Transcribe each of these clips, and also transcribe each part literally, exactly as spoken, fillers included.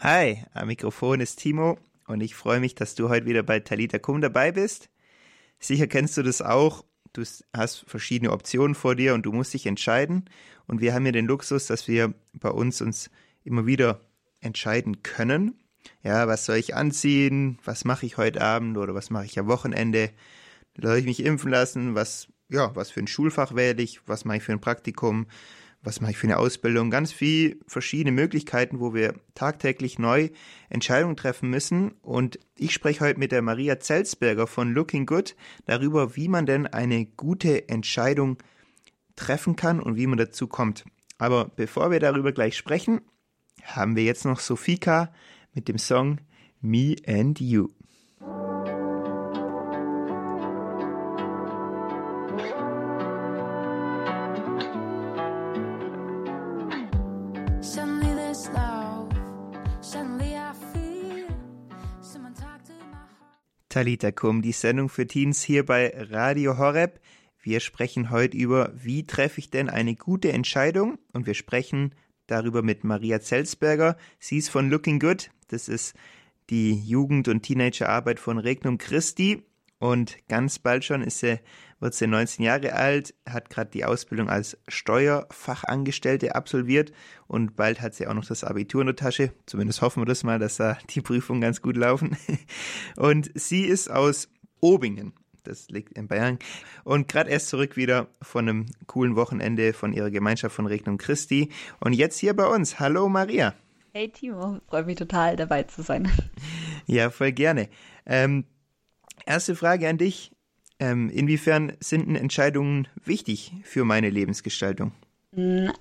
Hi, am Mikrofon ist Timo und ich freue mich, dass du heute wieder bei Talita Kum dabei bist. Sicher kennst du das auch, du hast verschiedene Optionen vor dir und du musst dich entscheiden. Und wir haben ja den Luxus, dass wir bei uns uns immer wieder entscheiden können. Ja, was soll ich anziehen, was mache ich heute Abend oder was mache ich am Wochenende, soll ich mich impfen lassen, was, ja, was für ein Schulfach wähle ich, was mache ich für ein Praktikum, was mache ich für eine Ausbildung, ganz viele verschiedene Möglichkeiten, wo wir tagtäglich neu Entscheidungen treffen müssen. Und ich spreche heute mit der Maria Zeltsperger von Looking Good darüber, wie man denn eine gute Entscheidung treffen kann und wie man dazu kommt. Aber bevor wir darüber gleich sprechen, haben wir jetzt noch Sofika mit dem Song Me and You. Talita Kum, die Sendung für Teens hier bei Radio Horeb. Wir sprechen heute über, wie treffe ich denn eine gute Entscheidung? Und wir sprechen darüber mit Maria Zeltsperger. Sie ist von Looking Good. Das ist die Jugend- und Teenagerarbeit von Regnum Christi. Und ganz bald schon ist sie, wird sie neunzehn Jahre alt, hat gerade die Ausbildung als Steuerfachangestellte absolviert und bald hat sie auch noch das Abitur in der Tasche. Zumindest hoffen wir das mal, dass da die Prüfungen ganz gut laufen. Und sie ist aus Obingen, das liegt in Bayern, und gerade erst zurück wieder von einem coolen Wochenende von ihrer Gemeinschaft von Regnum Christi. Und jetzt hier bei uns. Hallo Maria. Hey Timo, freue mich total dabei zu sein. Ja, voll gerne. Ähm, Erste Frage an dich. Ähm, inwiefern sind Entscheidungen wichtig für meine Lebensgestaltung?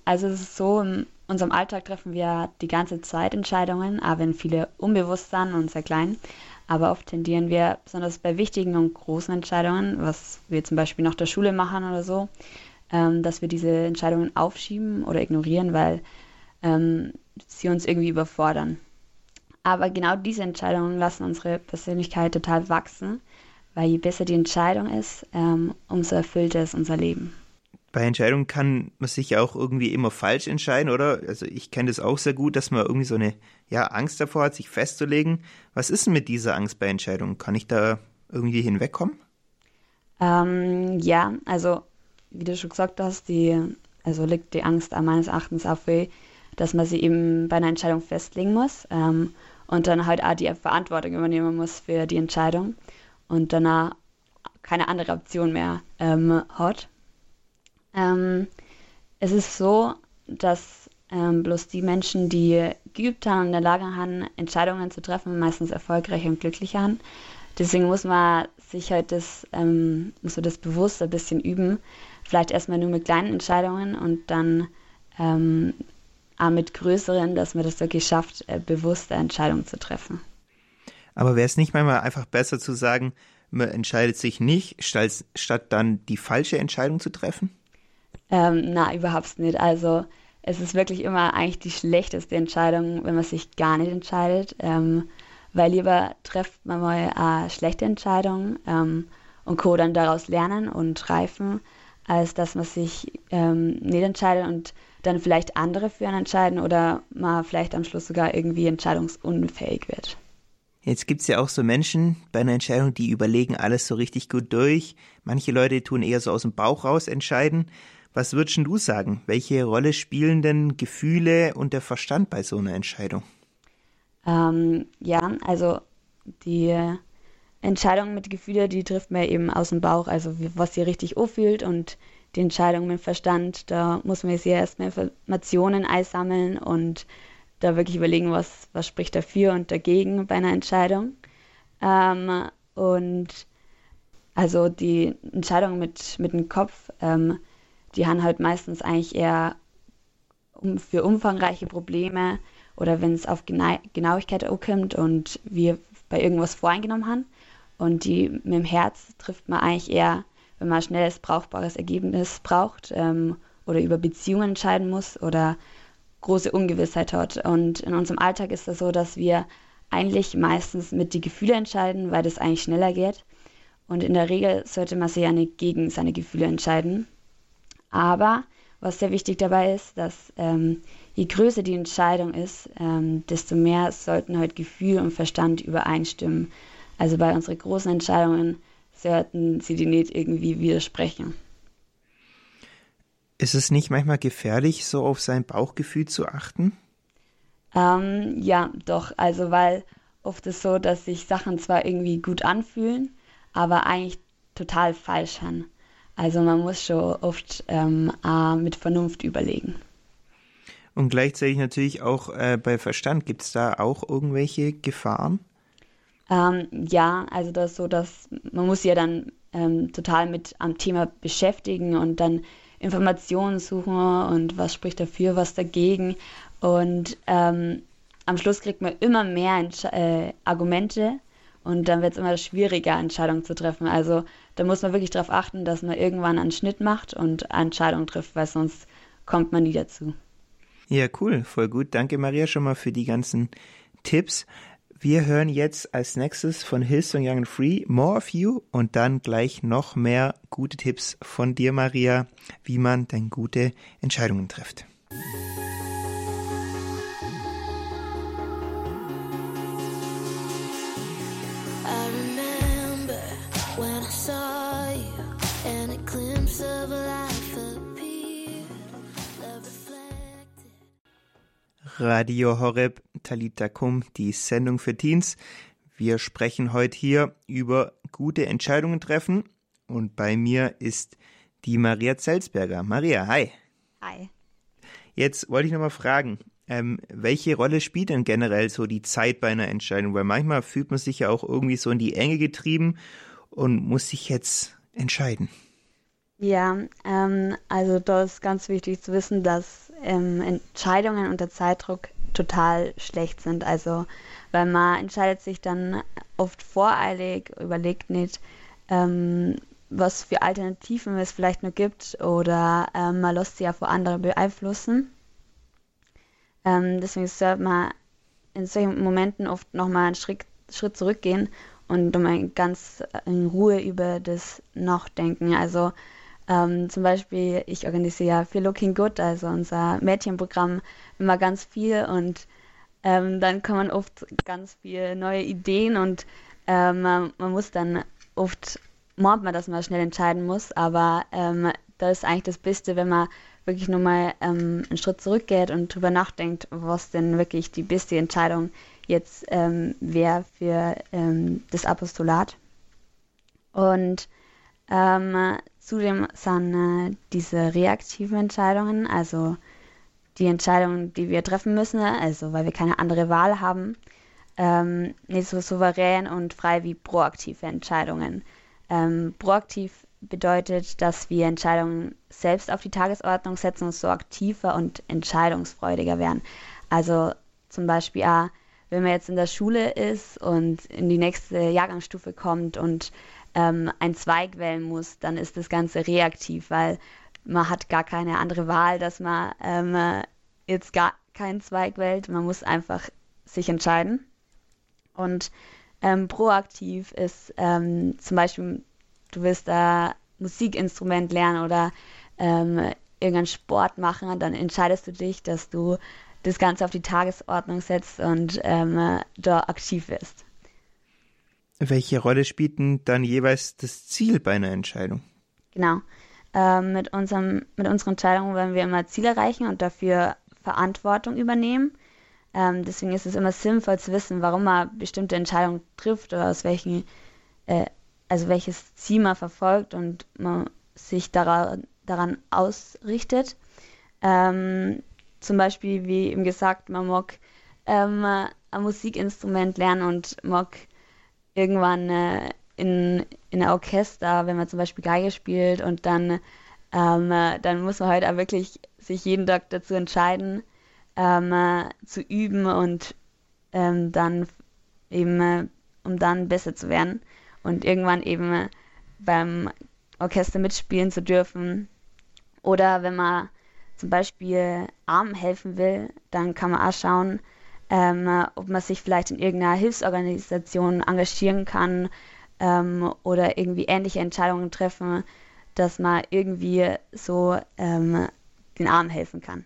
Also es ist so, in unserem Alltag treffen wir die ganze Zeit Entscheidungen, aber wenn viele unbewusst sind und sehr klein. Aber oft tendieren wir, besonders bei wichtigen und großen Entscheidungen, was wir zum Beispiel nach der Schule machen oder so, ähm, dass wir diese Entscheidungen aufschieben oder ignorieren, weil ähm, sie uns irgendwie überfordern. Aber genau diese Entscheidungen lassen unsere Persönlichkeit total wachsen, weil je besser die Entscheidung ist, umso erfüllter ist unser Leben. Bei Entscheidungen kann man sich ja auch irgendwie immer falsch entscheiden, oder? Also ich kenne das auch sehr gut, dass man irgendwie so eine ja, Angst davor hat, sich festzulegen. Was ist denn mit dieser Angst bei Entscheidungen? Kann ich da irgendwie hinwegkommen? Ähm, ja, also wie du schon gesagt hast, die, also liegt die Angst meines Erachtens auf, dass man sie eben bei einer Entscheidung festlegen muss. Ähm, Und dann halt auch die Verantwortung übernehmen muss für die Entscheidung und danach keine andere Option mehr ähm, hat. Ähm, es ist so, dass ähm, bloß die Menschen, die geübt haben und in der Lage haben, Entscheidungen zu treffen, meistens erfolgreich und glücklich haben. Deswegen muss man sich halt das, ähm, so das bewusst ein bisschen üben. Vielleicht erstmal nur mit kleinen Entscheidungen und dann ähm, aber mit größeren, dass man das wirklich schafft, bewusste Entscheidungen zu treffen. Aber wäre es nicht manchmal einfach besser zu sagen, man entscheidet sich nicht, statt, statt dann die falsche Entscheidung zu treffen? Ähm, na, überhaupt nicht. Also es ist wirklich immer eigentlich die schlechteste Entscheidung, wenn man sich gar nicht entscheidet, ähm, weil lieber trifft man mal eine schlechte Entscheidung ähm, und kann dann daraus lernen und reifen, als dass man sich ähm, nicht entscheidet und dann vielleicht andere für einen entscheiden oder mal vielleicht am Schluss sogar irgendwie entscheidungsunfähig wird. Jetzt gibt es ja auch so Menschen bei einer Entscheidung, die überlegen alles so richtig gut durch. Manche Leute tun eher so aus dem Bauch raus entscheiden. Was würdest du sagen? Welche Rolle spielen denn Gefühle und der Verstand bei so einer Entscheidung? Ähm, ja, also die Entscheidung mit Gefühlen, die trifft man eben aus dem Bauch, also was sie richtig anfühlt, und die Entscheidung mit Verstand, da muss man jetzt ja erstmal Informationen einsammeln und da wirklich überlegen, was, was spricht dafür und dagegen bei einer Entscheidung. Ähm, und also die Entscheidung mit, mit dem Kopf, ähm, die haben halt meistens eigentlich eher um, für umfangreiche Probleme oder wenn es auf Gena- Genauigkeit ankommt und wir bei irgendwas voreingenommen haben. Und die mit dem Herz trifft man eigentlich eher, wenn man ein schnelles, brauchbares Ergebnis braucht ähm, oder über Beziehungen entscheiden muss oder große Ungewissheit hat. Und in unserem Alltag ist das so, dass wir eigentlich meistens mit den Gefühlen entscheiden, weil das eigentlich schneller geht. Und in der Regel sollte man sich ja nicht gegen seine Gefühle entscheiden. Aber was sehr wichtig dabei ist, dass ähm, Je größer die Entscheidung ist, ähm, desto mehr sollten heute Gefühl und Verstand übereinstimmen. Also bei unseren großen Entscheidungen sollten sie die nicht irgendwie widersprechen. Ist es nicht manchmal gefährlich, so auf sein Bauchgefühl zu achten? Ähm, ja, doch. Also weil oft ist es so, dass sich Sachen zwar irgendwie gut anfühlen, aber eigentlich total falsch haben. Also man muss schon oft ähm, äh, mit Vernunft überlegen. Und gleichzeitig natürlich auch äh, bei Verstand. Gibt es da auch irgendwelche Gefahren? Ähm, ja, also das so, dass man muss ja dann ähm, total mit am Thema beschäftigen und dann Informationen suchen und was spricht dafür, was dagegen. Und ähm, am Schluss kriegt man immer mehr Entsch- äh, Argumente und dann wird es immer schwieriger, Entscheidungen zu treffen. Also da muss man wirklich darauf achten, dass man irgendwann einen Schnitt macht und eine Entscheidung trifft, weil sonst kommt man nie dazu. Ja, cool, voll gut. Danke, Maria, schon mal für die ganzen Tipps. Wir hören jetzt als nächstes von Hillsong Young and Free More of You und dann gleich noch mehr gute Tipps von dir, Maria, wie man dann gute Entscheidungen trifft. Radio Horeb, Talita Kum, die Sendung für Teens. Wir sprechen heute hier über gute Entscheidungen treffen und bei mir ist die Maria Zeltsperger. Maria, hi. Hi. Jetzt wollte ich nochmal fragen, ähm, welche Rolle spielt denn generell so die Zeit bei einer Entscheidung? Weil manchmal fühlt man sich ja auch irgendwie so in die Enge getrieben und muss sich jetzt entscheiden. Ja, ähm, also da ist ganz wichtig zu wissen, dass ähm, Entscheidungen unter Zeitdruck total schlecht sind. Also, weil man entscheidet sich dann oft voreilig, überlegt nicht, ähm, was für Alternativen es vielleicht nur gibt oder ähm, man lässt sich ja von anderen beeinflussen. Ähm, deswegen sollte man in solchen Momenten oft nochmal einen Schritt, Schritt zurückgehen und um ganz in Ruhe über das Nachdenken. Also Ähm, zum Beispiel, ich organisiere ja für Looking Good, also unser Mädchenprogramm, immer ganz viel und ähm, dann kommen oft ganz viele neue Ideen und ähm, man, man muss dann oft, meint man, dass man schnell entscheiden muss, aber ähm, das ist eigentlich das Beste, wenn man wirklich nochmal ähm, einen Schritt zurückgeht und drüber nachdenkt, was denn wirklich die beste Entscheidung jetzt ähm, wäre für ähm, das Apostolat. Und ähm, Zudem sind äh, diese reaktiven Entscheidungen, also die Entscheidungen, die wir treffen müssen, also weil wir keine andere Wahl haben, ähm, nicht so souverän und frei wie proaktive Entscheidungen. Ähm, proaktiv bedeutet, dass wir Entscheidungen selbst auf die Tagesordnung setzen und so aktiver und entscheidungsfreudiger werden. Also zum Beispiel, ah, wenn man jetzt in der Schule ist und in die nächste Jahrgangsstufe kommt und ein Zweig wählen muss, dann ist das Ganze reaktiv, weil man hat gar keine andere Wahl, dass man ähm, jetzt gar keinen Zweig wählt. Man muss einfach sich entscheiden. Und ähm, proaktiv ist ähm, zum Beispiel, du willst ein Musikinstrument lernen oder ähm, irgendeinen Sport machen, dann entscheidest du dich, dass du das Ganze auf die Tagesordnung setzt und ähm, da aktiv wirst. Welche Rolle spielt denn dann jeweils das Ziel bei einer Entscheidung? Genau. Ähm, mit, unserem, mit unserer Entscheidung wollen wir immer Ziele erreichen und dafür Verantwortung übernehmen. Ähm, deswegen ist es immer sinnvoll zu wissen, warum man bestimmte Entscheidungen trifft oder aus welchen, äh, also welches Ziel man verfolgt und man sich daran, daran ausrichtet. Ähm, zum Beispiel, wie eben gesagt, man mag ähm, ein Musikinstrument lernen und mag irgendwann äh, in, in einem Orchester, wenn man zum Beispiel Geige spielt und dann, ähm, dann muss man heute halt auch wirklich sich jeden Tag dazu entscheiden, ähm, äh, zu üben und ähm, dann eben, äh, um dann besser zu werden und irgendwann eben äh, beim Orchester mitspielen zu dürfen. Oder wenn man zum Beispiel Armen helfen will, dann kann man auch schauen, Ähm, ob man sich vielleicht in irgendeiner Hilfsorganisation engagieren kann ähm, oder irgendwie ähnliche Entscheidungen treffen, dass man irgendwie so ähm, den Armen helfen kann.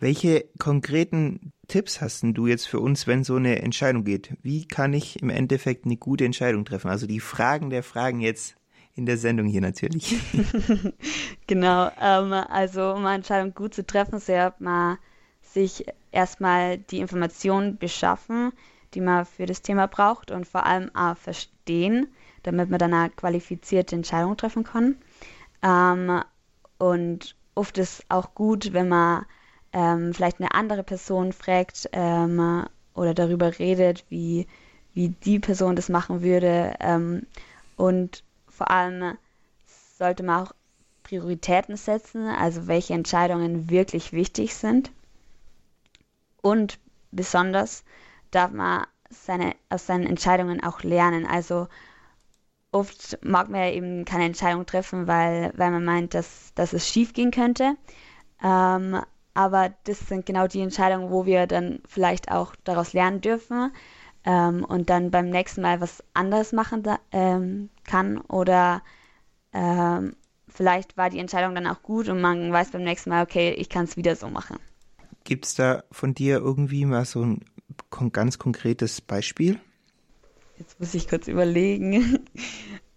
Welche konkreten Tipps hast denn du jetzt für uns, wenn so eine Entscheidung geht? Wie kann ich im Endeffekt eine gute Entscheidung treffen? Also die Fragen der Fragen jetzt in der Sendung hier natürlich. Genau, ähm, also um eine Entscheidung gut zu treffen, sollte man sich erstmal die Informationen beschaffen, die man für das Thema braucht und vor allem auch verstehen, damit man dann eine qualifizierte Entscheidung treffen kann. Ähm, und oft ist auch gut, wenn man ähm, vielleicht eine andere Person fragt ähm, oder darüber redet, wie, wie die Person das machen würde. Ähm, und vor allem sollte man auch Prioritäten setzen, also welche Entscheidungen wirklich wichtig sind. Und besonders darf man seine, aus seinen Entscheidungen auch lernen. Also oft mag man ja eben keine Entscheidung treffen, weil, weil man meint, dass, dass es schief gehen könnte. Ähm, aber das sind genau die Entscheidungen, wo wir dann vielleicht auch daraus lernen dürfen ähm, und dann beim nächsten Mal was anderes machen da, ähm, kann. Oder ähm, vielleicht war die Entscheidung dann auch gut und man weiß beim nächsten Mal, okay, ich kann es wieder so machen. Gibt es da von dir irgendwie mal so ein ganz konkretes Beispiel? Jetzt muss ich kurz überlegen.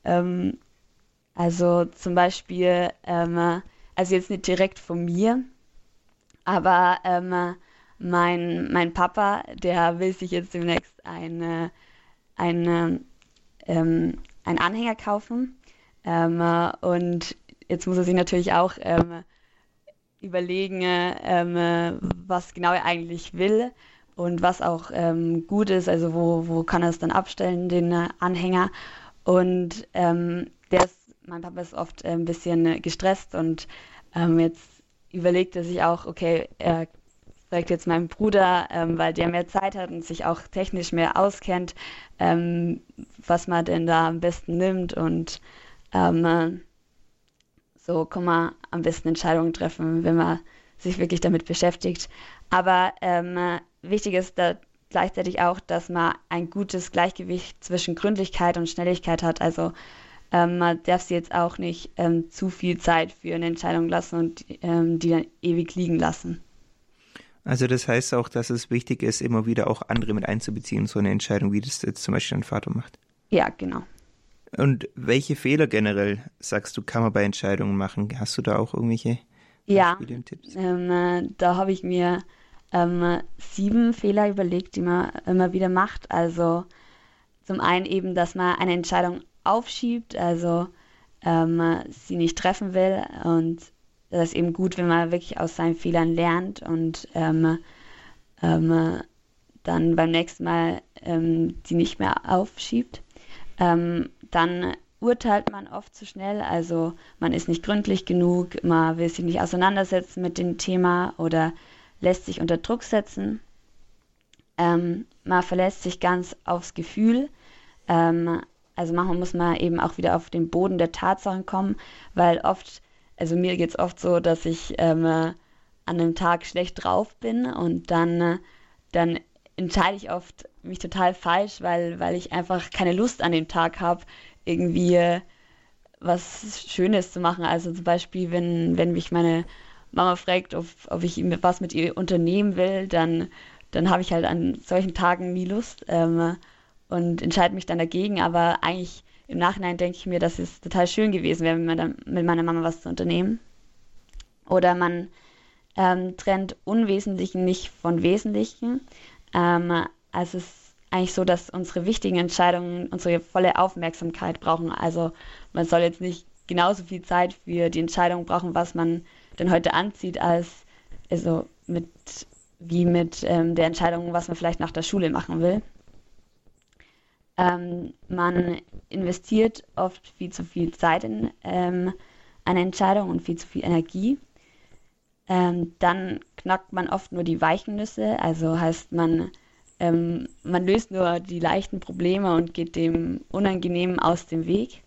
ähm, also zum Beispiel, ähm, also jetzt nicht direkt von mir, aber ähm, mein, mein Papa, der will sich jetzt demnächst eine, eine, ähm, einen Anhänger kaufen. Ähm, und jetzt muss er sich natürlich auch ähm, überlegen, ähm, was genau er eigentlich will und was auch ähm, gut ist, also wo, wo kann er es dann abstellen, den äh, Anhänger. Und ähm, der ist, mein Papa ist oft äh, ein bisschen gestresst und ähm, jetzt überlegt er sich auch, okay, er fragt jetzt meinen Bruder, ähm, weil der mehr Zeit hat und sich auch technisch mehr auskennt, ähm, was man denn da am besten nimmt und ähm, so kann man am besten Entscheidungen treffen, wenn man sich wirklich damit beschäftigt. Aber ähm, wichtig ist da gleichzeitig auch, dass man ein gutes Gleichgewicht zwischen Gründlichkeit und Schnelligkeit hat. Also ähm, man darf sie jetzt auch nicht ähm, zu viel Zeit für eine Entscheidung lassen und ähm, die dann ewig liegen lassen. Also das heißt auch, dass es wichtig ist, immer wieder auch andere mit einzubeziehen, so eine Entscheidung, wie das jetzt zum Beispiel dein Vater macht. Ja, genau. Und welche Fehler generell, sagst du, kann man bei Entscheidungen machen? Hast du da auch irgendwelche ja, Tipps? Ja, ähm, da habe ich mir ähm, sieben Fehler überlegt, die man immer wieder macht. Also zum einen eben, dass man eine Entscheidung aufschiebt, also ähm, sie nicht treffen will. Und das ist eben gut, wenn man wirklich aus seinen Fehlern lernt und ähm, ähm, dann beim nächsten Mal ähm, die nicht mehr aufschiebt. Ähm, dann urteilt man oft zu schnell, also man ist nicht gründlich genug, man will sich nicht auseinandersetzen mit dem Thema oder lässt sich unter Druck setzen. Ähm, man verlässt sich ganz aufs Gefühl, ähm, also manchmal muss man eben auch wieder auf den Boden der Tatsachen kommen, weil oft, also mir geht es oft so, dass ich ähm, an einem Tag schlecht drauf bin und dann, dann entscheide ich oft mich total falsch, weil, weil ich einfach keine Lust an dem Tag habe, irgendwie was Schönes zu machen. Also zum Beispiel, wenn, wenn mich meine Mama fragt, ob, ob ich was mit ihr unternehmen will, dann, dann habe ich halt an solchen Tagen nie Lust ähm, und entscheide mich dann dagegen. Aber eigentlich im Nachhinein denke ich mir, dass es total schön gewesen wäre, mit meiner Mama was zu unternehmen. Oder man ähm, trennt Unwesentlichen nicht von Wesentlichen. Ähm, Also es ist eigentlich so, dass unsere wichtigen Entscheidungen unsere volle Aufmerksamkeit brauchen. Also man soll jetzt nicht genauso viel Zeit für die Entscheidung brauchen, was man denn heute anzieht, als also mit wie mit ähm, der Entscheidung, was man vielleicht nach der Schule machen will. Ähm, man investiert oft viel zu viel Zeit in ähm, eine Entscheidung und viel zu viel Energie. Ähm, dann knackt man oft nur die weichen Nüsse, also heißt man Ähm, man löst nur die leichten Probleme und geht dem Unangenehmen aus dem Weg.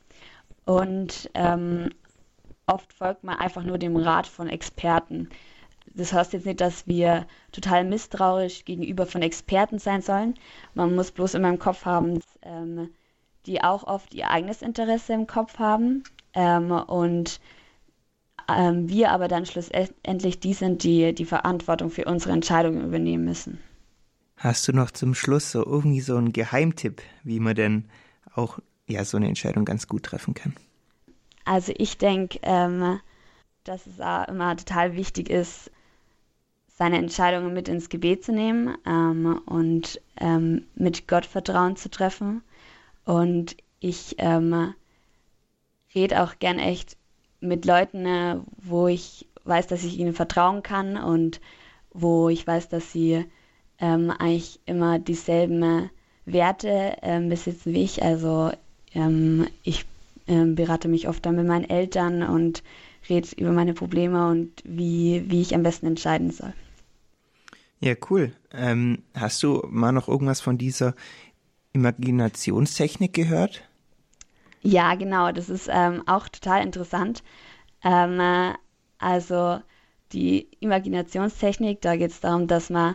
Und ähm, oft folgt man einfach nur dem Rat von Experten. Das heißt jetzt nicht, dass wir total misstrauisch gegenüber von Experten sein sollen. Man muss bloß immer im Kopf haben, dass, ähm, die auch oft ihr eigenes Interesse im Kopf haben ähm, und ähm, wir aber dann schlussendlich die sind, die die Verantwortung für unsere Entscheidungen übernehmen müssen. Hast du noch zum Schluss so irgendwie so einen Geheimtipp, wie man denn auch ja so eine Entscheidung ganz gut treffen kann? Also ich denke, ähm, dass es auch immer total wichtig ist, seine Entscheidungen mit ins Gebet zu nehmen ähm, und ähm, mit Gottvertrauen zu treffen. Und ich ähm, rede auch gern echt mit Leuten, äh, wo ich weiß, dass ich ihnen vertrauen kann und wo ich weiß, dass sie ähm, eigentlich immer dieselben äh, Werte äh, besitzen wie ich. Also ähm, ich äh, berate mich oft dann mit meinen Eltern und rede über meine Probleme und wie, wie ich am besten entscheiden soll. Ja, cool. Ähm, hast du mal noch irgendwas von dieser Imaginationstechnik gehört? Ja, genau. Das ist ähm, auch total interessant. Ähm, also die Imaginationstechnik, da geht es darum, dass man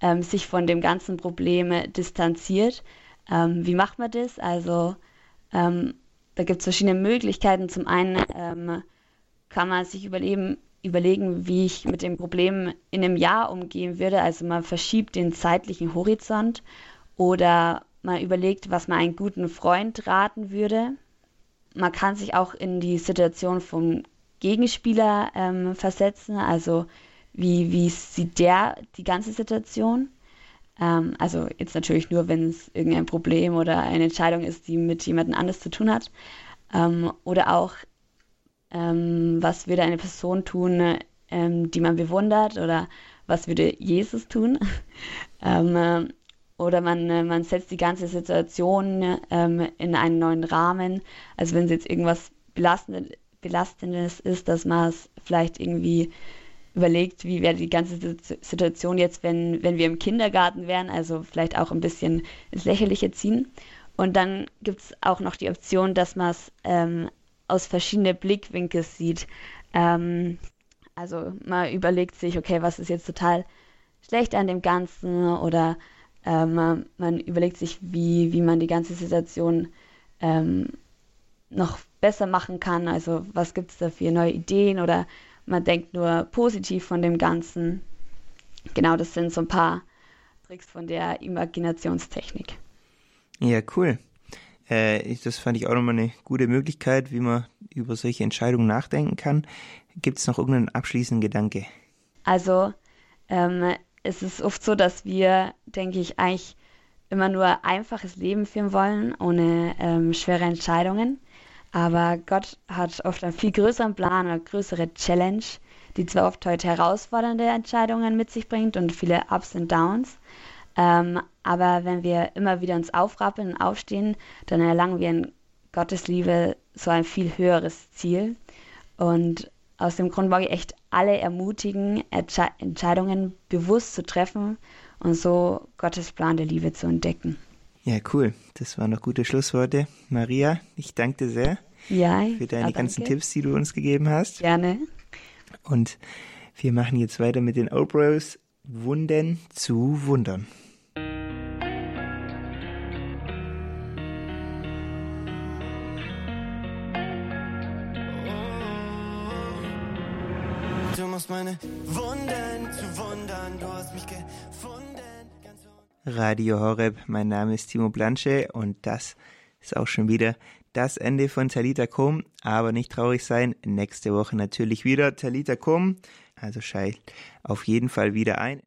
ähm, sich von dem ganzen Problem distanziert. Ähm, wie macht man das? Also ähm, da gibt es verschiedene Möglichkeiten. Zum einen ähm, kann man sich überlegen, überlegen, wie ich mit dem Problem in einem Jahr umgehen würde. Also man verschiebt den zeitlichen Horizont oder man überlegt, was man einem guten Freund raten würde. Man kann sich auch in die Situation vom Gegenspieler ähm, versetzen. Also wie, wie sieht der die ganze Situation? Ähm, also jetzt natürlich nur, wenn es irgendein Problem oder eine Entscheidung ist, die mit jemandem anders zu tun hat. Ähm, oder auch Ähm, was würde eine Person tun, ähm, die man bewundert, oder was würde Jesus tun? ähm, äh, oder man, äh, man setzt die ganze Situation ähm, in einen neuen Rahmen. Also wenn es jetzt irgendwas Belastend- Belastendes ist, dass man es vielleicht irgendwie überlegt, wie wäre die ganze Situation jetzt, wenn, wenn wir im Kindergarten wären, also vielleicht auch ein bisschen ins Lächerliche ziehen. Und dann gibt es auch noch die Option, dass man es ähm, aus verschiedenen Blickwinkeln sieht. Ähm, also man überlegt sich, okay, was ist jetzt total schlecht an dem Ganzen, oder ähm, man überlegt sich, wie, wie man die ganze Situation ähm, noch besser machen kann, also was gibt es da für neue Ideen, oder man denkt nur positiv von dem Ganzen. Genau, das sind so ein paar Tricks von der Imaginationstechnik. Ja, cool. Das fand ich auch nochmal eine gute Möglichkeit, wie man über solche Entscheidungen nachdenken kann. Gibt es noch irgendeinen abschließenden Gedanke? Also ähm, es ist oft so, dass wir, denke ich, eigentlich immer nur einfaches Leben führen wollen, ohne ähm, schwere Entscheidungen. Aber Gott hat oft einen viel größeren Plan, eine größere Challenge, die zwar oft heute herausfordernde Entscheidungen mit sich bringt und viele Ups und Downs. Ähm, aber wenn wir immer wieder uns aufrappeln und aufstehen, dann erlangen wir in Gottes Liebe so ein viel höheres Ziel. Und aus dem Grund mag ich echt alle ermutigen, Ertsche- Entscheidungen bewusst zu treffen und so Gottes Plan der Liebe zu entdecken. Ja, cool. Das waren noch gute Schlussworte. Maria, ich danke dir sehr ja, für deine ganzen Tipps, die du uns gegeben hast. Gerne. Und wir machen jetzt weiter mit den Obros. Wunden zu wundern. Du machst meine Wunden zu wundern, du hast mich gefunden. Radio Horeb, mein Name ist Timo Blansche und das ist auch schon wieder das Ende von Talita Kum. Aber nicht traurig sein, nächste Woche natürlich wieder Talita Kum. Also schalt auf jeden Fall wieder ein.